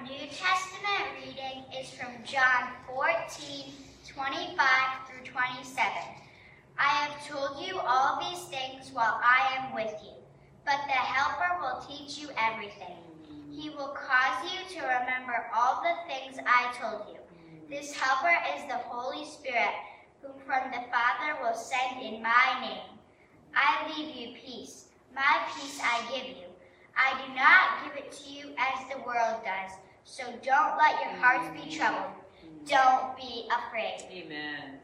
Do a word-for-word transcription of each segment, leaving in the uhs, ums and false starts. Our New Testament reading is from John fourteen, twenty-five through twenty-seven. I have told you all these things while I am with you, but the Helper will teach you everything. He will cause you to remember all the things I told you. This Helper is the Holy Spirit, whom from the Father will send in my name. I leave you peace. My peace I give you. I do not give it to you as the world does, so don't let your hearts be troubled. Don't be afraid. Amen.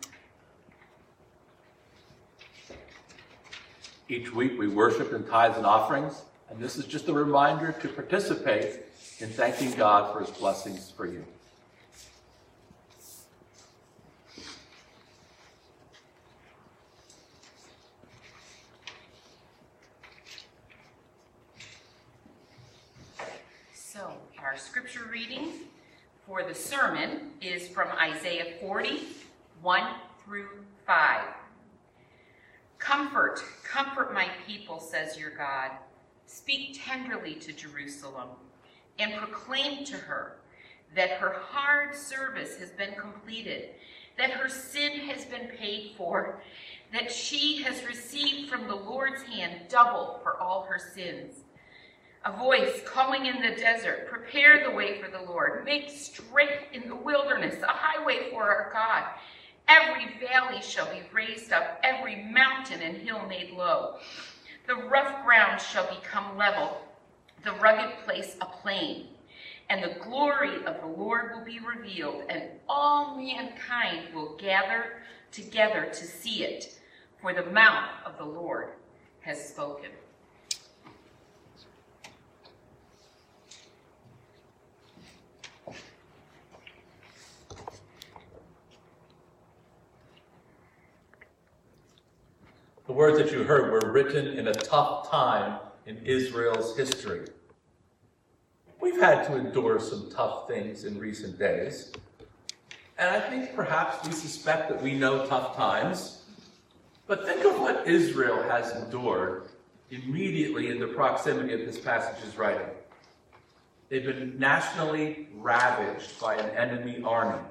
Each week we worship in tithes and offerings, and this is just a reminder to participate in thanking God for his blessings for you. So our scripture reading for the sermon is from Isaiah forty, one through five. Comfort, comfort my people, says your God. Speak tenderly to Jerusalem and proclaim to her that her hard service has been completed, that her sin has been paid for, that she has received from the Lord's hand double for all her sins. A voice calling in the desert, prepare the way for the Lord. Make straight in the wilderness a highway for our God. Every valley shall be raised up, every mountain and hill made low. The rough ground shall become level, the rugged place a plain. And the glory of the Lord will be revealed, and all mankind will gather together to see it, for the mouth of the Lord has spoken. The words that you heard were written in a tough time in Israel's history. We've had to endure some tough things in recent days, and I think perhaps we suspect that we know tough times, but think of what Israel has endured immediately in the proximity of this passage's writing. They've been nationally ravaged by an enemy army.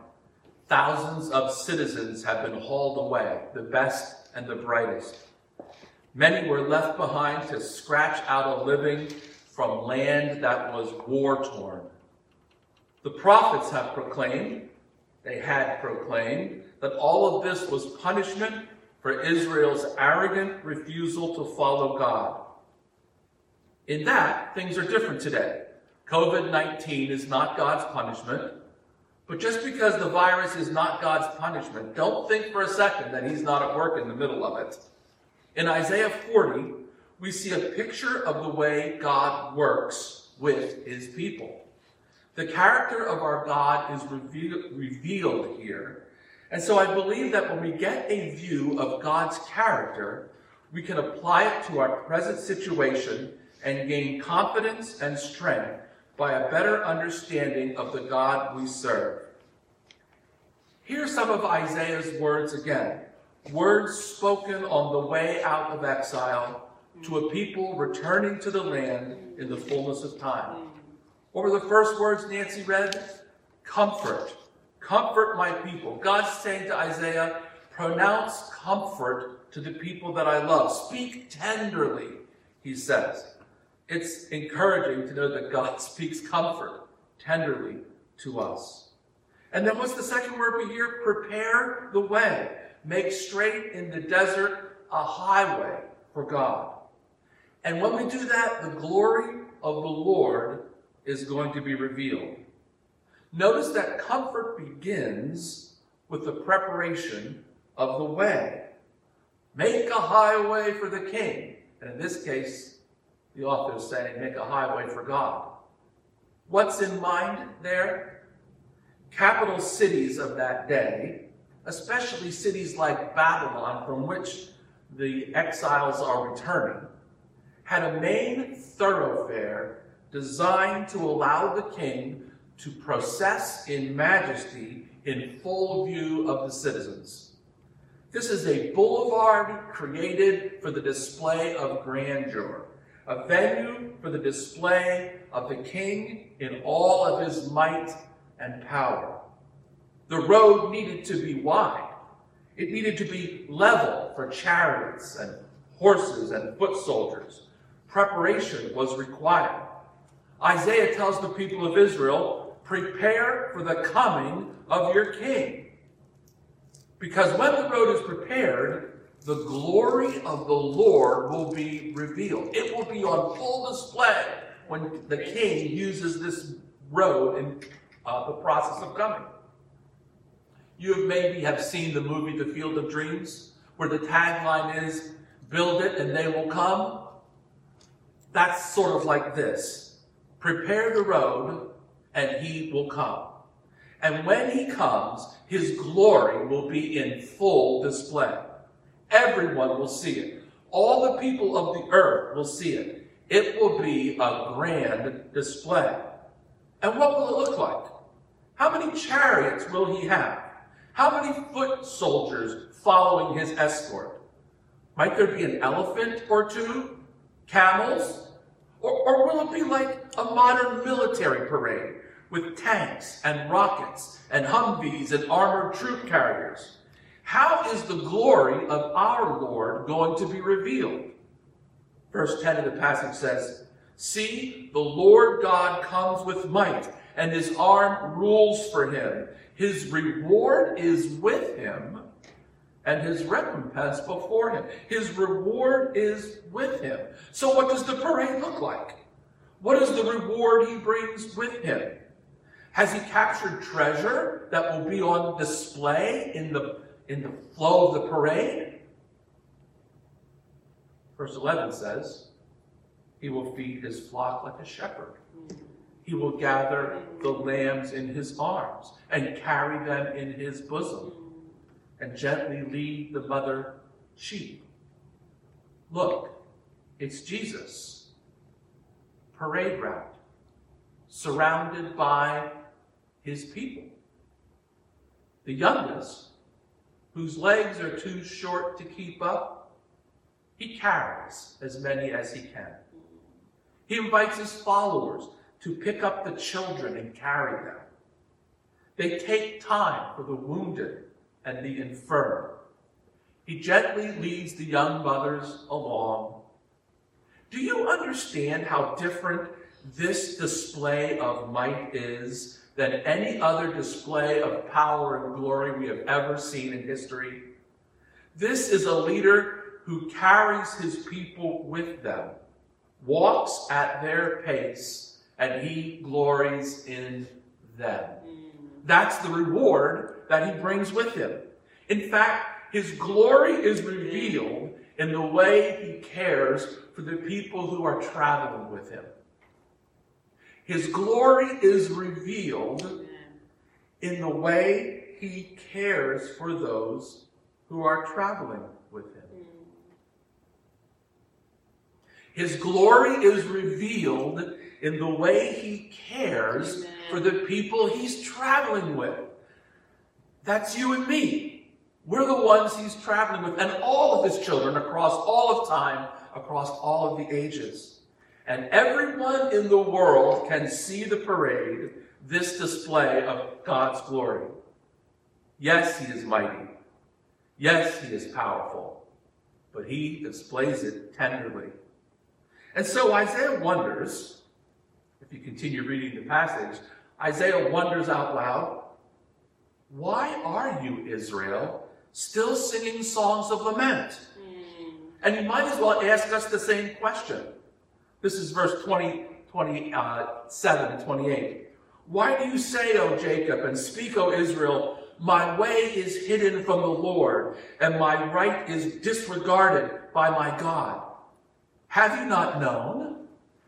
Thousands of citizens have been hauled away, the best and the brightest. Many were left behind to scratch out a living from land that was war-torn. The prophets have proclaimed, they had proclaimed, that all of this was punishment for Israel's arrogant refusal to follow God. In that, things are different today. covid nineteen is not God's punishment. But just because the virus is not God's punishment, don't think for a second that he's not at work in the middle of it. In Isaiah forty, we see a picture of the way God works with his people. The character of our God is reveal- revealed here. And so I believe that when we get a view of God's character, we can apply it to our present situation and gain confidence and strength by a better understanding of the God we serve. Here's some of Isaiah's words again, words spoken on the way out of exile to a people returning to the land in the fullness of time. What were the first words Nancy read? Comfort, comfort my people. God's saying to Isaiah, pronounce comfort to the people that I love. Speak tenderly, he says. It's encouraging to know that God speaks comfort tenderly to us. And then what's the second word we hear? Prepare the way. Make straight in the desert a highway for God. And when we do that, the glory of the Lord is going to be revealed. Notice that comfort begins with the preparation of the way. Make a highway for the King. And in this case, the author is saying, make a highway for God. What's in mind there? Capital cities of that day, especially cities like Babylon, from which the exiles are returning, had a main thoroughfare designed to allow the king to process in majesty in full view of the citizens. This is a boulevard created for the display of grandeur, a venue for the display of the king in all of his might and power. The road needed to be wide. It needed to be level for chariots and horses and foot soldiers. Preparation was required. Isaiah tells the people of Israel, prepare for the coming of your king. Because when the road is prepared, the glory of the Lord will be revealed. It will be on full display when the king uses this road in uh, the process of coming. You maybe have seen the movie The Field of Dreams, where the tagline is, build it and they will come. That's sort of like this. Prepare the road and he will come. And when he comes, his glory will be in full display. Everyone will see it. All the people of the earth will see it. It will be a grand display. And what will it look like? How many chariots will he have? How many foot soldiers following his escort? Might there be an elephant or two? Camels? Or, or will it be like a modern military parade with tanks and rockets and Humvees and armored troop carriers? How is the glory of our Lord going to be revealed? Verse ten of the passage says, see, the Lord God comes with might, and his arm rules for him. His reward is with him, and his recompense before him. His reward is with him. So what does the parade look like? What is the reward he brings with him? Has he captured treasure that will be on display in the, in the flow of the parade? Verse eleven says, he will feed his flock like a shepherd. He will gather the lambs in his arms and carry them in his bosom and gently lead the mother sheep. Look, it's Jesus, parade route, surrounded by his people. The youngest, whose legs are too short to keep up, he carries as many as he can. He invites his followers to pick up the children and carry them. They take time for the wounded and the infirm. He gently leads the young mothers along. Do you understand how different this display of might is than any other display of power and glory we have ever seen in history? This is a leader who carries his people with them, walks at their pace, and he glories in them. That's the reward that he brings with him. In fact, his glory is revealed in the way he cares for the people who are traveling with him. His glory is revealed in the way he cares for those who are traveling with him. His glory is revealed in the way he cares Amen. For the people he's traveling with. That's you and me. We're the ones he's traveling with, and all of his children across all of time, across all of the ages. And everyone in the world can see the parade, this display of God's glory. Yes, he is mighty. Yes, he is powerful. But he displays it tenderly. And so Isaiah wonders, if you continue reading the passage, Isaiah wonders out loud, why are you, Israel, still singing songs of lament? Mm. And he might as well ask us the same question. This is verse twenty, twenty-seven and twenty-eight. Why do you say, O Jacob, and speak, O Israel, my way is hidden from the Lord, and my right is disregarded by my God? Have you not known?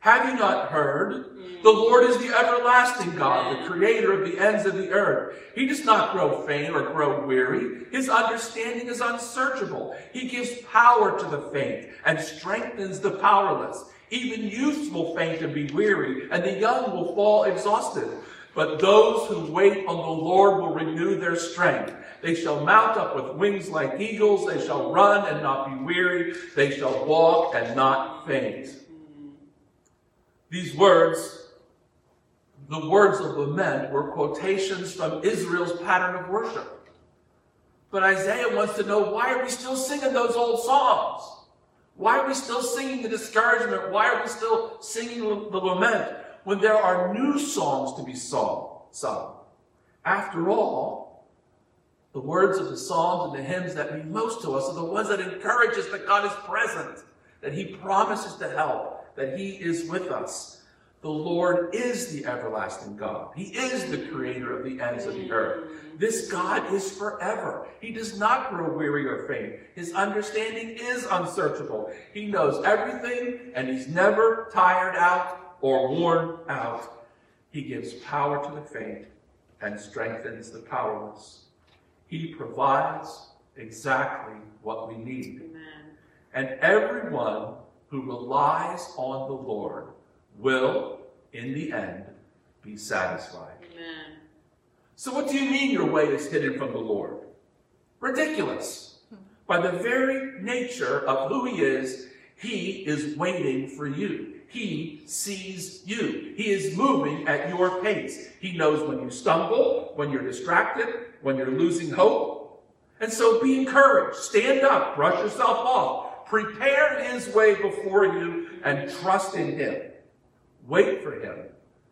Have you not heard? The Lord is the everlasting God, the creator of the ends of the earth. He does not grow faint or grow weary. His understanding is unsearchable. He gives power to the faint and strengthens the powerless. Even youths will faint and be weary, and the young will fall exhausted. But those who wait on the Lord will renew their strength. They shall mount up with wings like eagles. They shall run and not be weary. They shall walk and not faint. These words the words of lament were quotations from Israel's pattern of worship. But Isaiah wants to know, why are we still singing those old psalms? Why are we still singing the discouragement? Why are we still singing the lament when there are new psalms to be sung? After all, the words of the psalms and the hymns that mean most to us are the ones that encourage us that God is present, that he promises to help, that he is with us. The Lord is the everlasting God. He is the creator of the ends of the earth. This God is forever. He does not grow weary or faint. His understanding is unsearchable. He knows everything, and he's never tired out or worn out. He gives power to the faint and strengthens the powerless. He provides exactly what we need. Amen. And everyone who relies on the Lord will, in the end, be satisfied. Amen. So what do you mean your way is hidden from the Lord? Ridiculous. By the very nature of who he is, he is waiting for you. He sees you. He is moving at your pace. He knows when you stumble, when you're distracted, when you're losing hope. And so be encouraged. Stand up. Brush yourself off. Prepare his way before you and trust in him. Wait for him,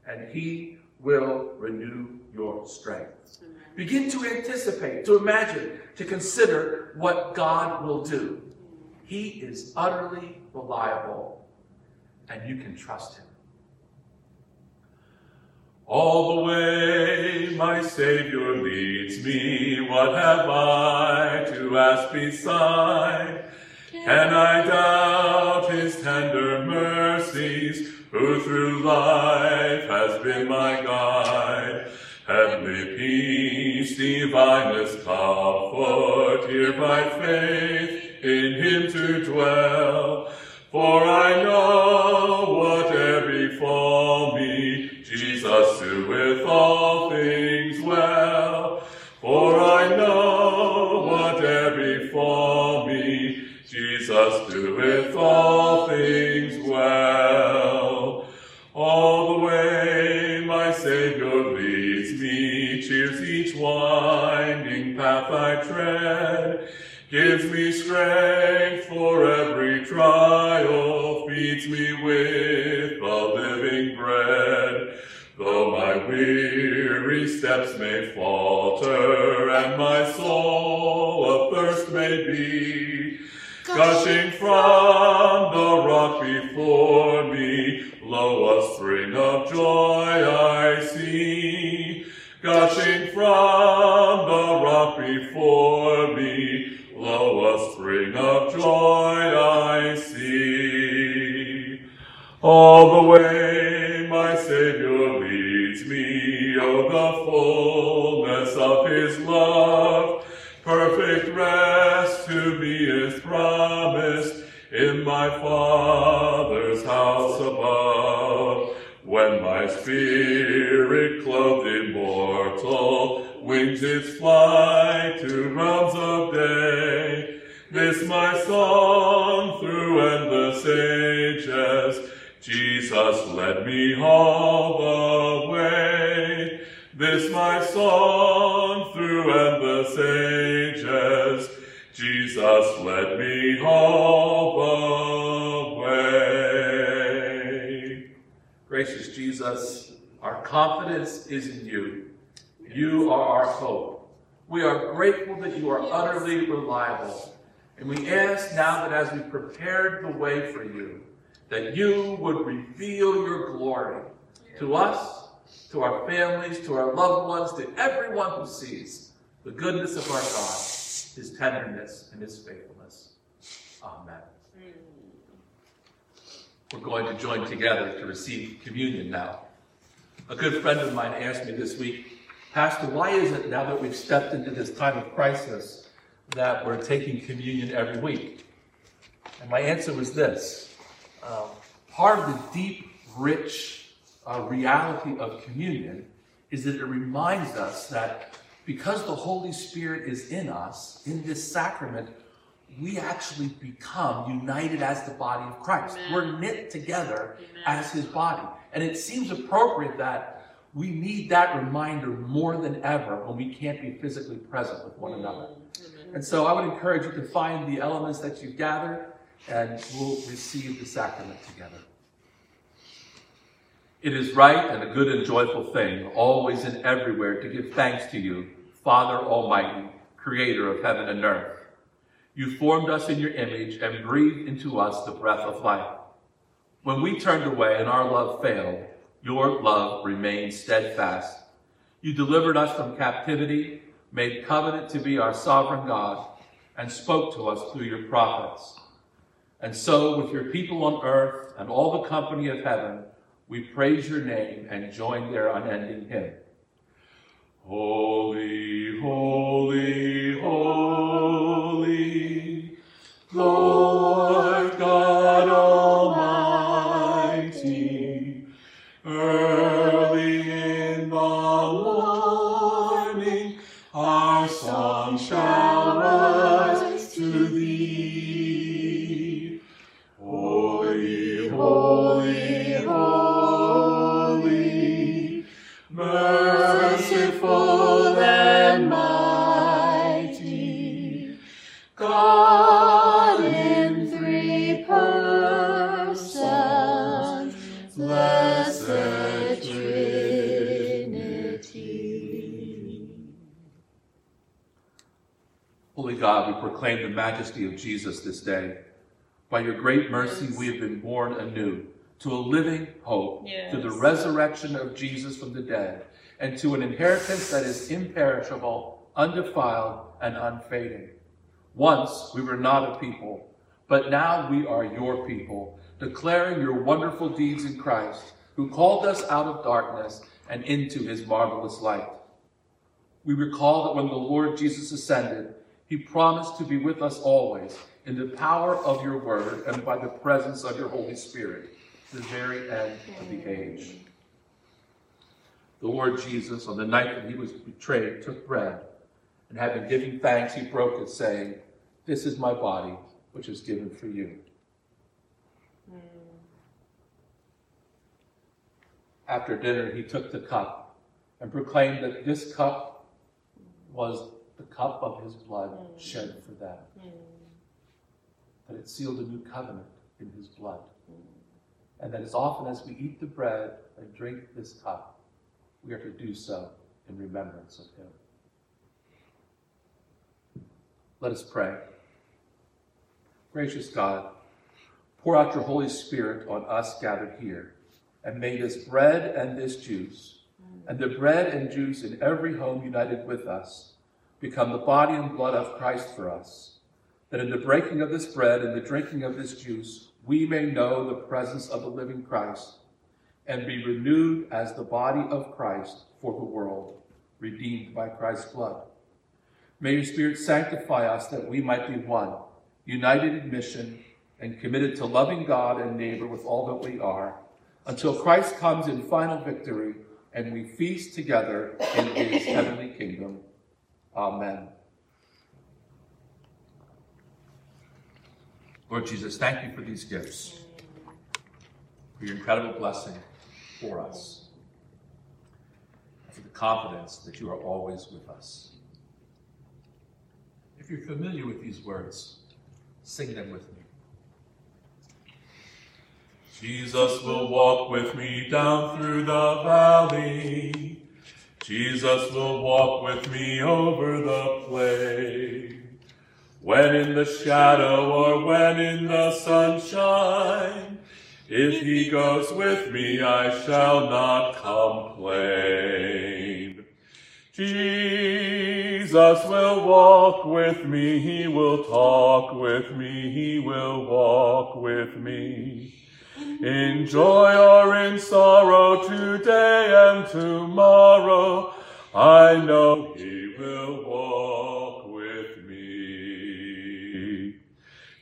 and he will renew your strength. Amen. Begin to anticipate, to imagine, to consider what God will do. He is utterly reliable, and you can trust him. All the way my Savior leads me, what have I to ask beside? Can I doubt his tender mercies? Who through life has been my guide. Heavenly peace, divinest comfort, here by faith in him to dwell. For I know whatever befall me, Jesus doeth all things well. For I know whatever befall me, Jesus doeth all things well. All the way my Savior leads me, cheers each winding path I tread, gives me strength for every trial, feeds me with the living bread. Though my weary steps may falter and my soul athirst may be, gushing from the rock before me, lo, a spring of joy I see, gushing from the rock before me. Lo, a spring of joy I see. All the way my Savior leads me, oh, the fullness of his love, perfect rest to me is promised in my Father's house above. When my spirit clothed immortal wings its flight to realms of day, this my song through endless ages, Jesus led me all the way. This my song through endless ages, Jesus led me all the way. Gracious Jesus, our confidence is in you. You are our hope. We are grateful that you are utterly reliable. And we ask now that as we prepared the way for you, that you would reveal your glory to us, to our families, to our loved ones, to everyone who sees the goodness of our God, his tenderness, and his faithfulness. Amen. We're going to join together to receive communion now. A good friend of mine asked me this week, Pastor, why is it now that we've stepped into this time of crisis that we're taking communion every week? And my answer was this. Um, part of the deep, rich uh, reality of communion is that it reminds us that because the Holy Spirit is in us, in this sacrament, we actually become united as the body of Christ. Amen. We're knit together Amen. As his body. And it seems appropriate that We need that reminder more than ever when we can't be physically present with one another. And so I would encourage you to find the elements that you've gathered, and we'll receive the sacrament together. It is right and a good and joyful thing, always and everywhere, to give thanks to you, Father Almighty, Creator of heaven and earth. You formed us in your image and breathed into us the breath of life. When we turned away and our love failed, your love remained steadfast. You delivered us from captivity, made covenant to be our sovereign God, and spoke to us through your prophets. And so, with your people on earth and all the company of heaven, we praise your name and join their unending hymn. Holy, holy, holy, Lord God Almighty, early in the morning our song shall rise to thee. Holy, holy, holy, merciful and mighty, God in three persons, blessed Trinity. Holy God, we proclaim the majesty of Jesus this day. By your great mercy, we have been born anew to a living hope, yes, to the resurrection of Jesus from the dead, and to an inheritance that is imperishable, undefiled, and unfading. Once we were not a people, but now we are your people, declaring your wonderful deeds in Christ, who called us out of darkness and into his marvelous light. We recall that when the Lord Jesus ascended, he promised to be with us always, in the power of your word and by the presence of your Holy Spirit, the very end of the age. The Lord Jesus, on the night that he was betrayed, took bread, and having given thanks, he broke it, saying, "This is my body, which is given for you." Mm. After dinner, he took the cup and proclaimed that this cup was the cup of his blood mm. shed for them, mm. that it sealed a new covenant in his blood. Mm. And that as often as we eat the bread and drink this cup, we are to do so in remembrance of him. Let us pray. Gracious God, pour out your Holy Spirit on us gathered here, and make this bread and this juice, and the bread and juice in every home united with us, become the body and blood of Christ for us, that in the breaking of this bread and the drinking of this juice, we may know the presence of the living Christ and be renewed as the body of Christ for the world, redeemed by Christ's blood. May your Spirit sanctify us that we might be one, united in mission and committed to loving God and neighbor with all that we are, until Christ comes in final victory and we feast together in his heavenly kingdom. Amen. Lord Jesus, thank you for these gifts, for your incredible blessing for us, and for the confidence that you are always with us. If you're familiar with these words, sing them with me. Jesus will walk with me down through the valley. Jesus will walk with me over the plain. When in the shadow or when in the sunshine, if he goes with me, I shall not complain. Jesus will walk with me, he will talk with me, he will walk with me. In joy or in sorrow, today and tomorrow, I know he will walk.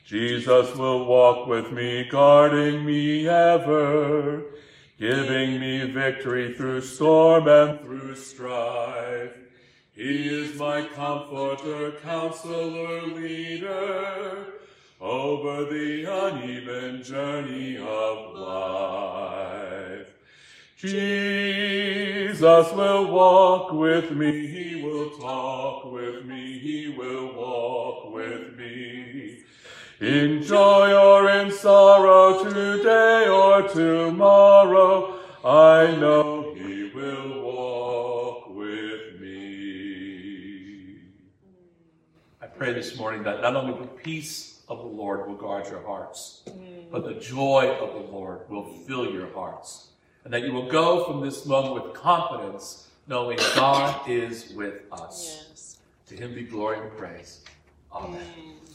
Jesus will walk with me, guarding me ever, giving me victory through storm and through strife. He is my comforter, counselor, leader, over the uneven journey of life. Jesus Jesus will walk with me, he will talk with me, he will walk with me. In joy or in sorrow, today or tomorrow, I know he will walk with me. I pray this morning that not only the peace of the Lord will guard your hearts, but the joy of the Lord will fill your hearts. And that you will go from this moment with confidence, knowing God is with us. Yes. To him be glory and praise. Amen. Amen.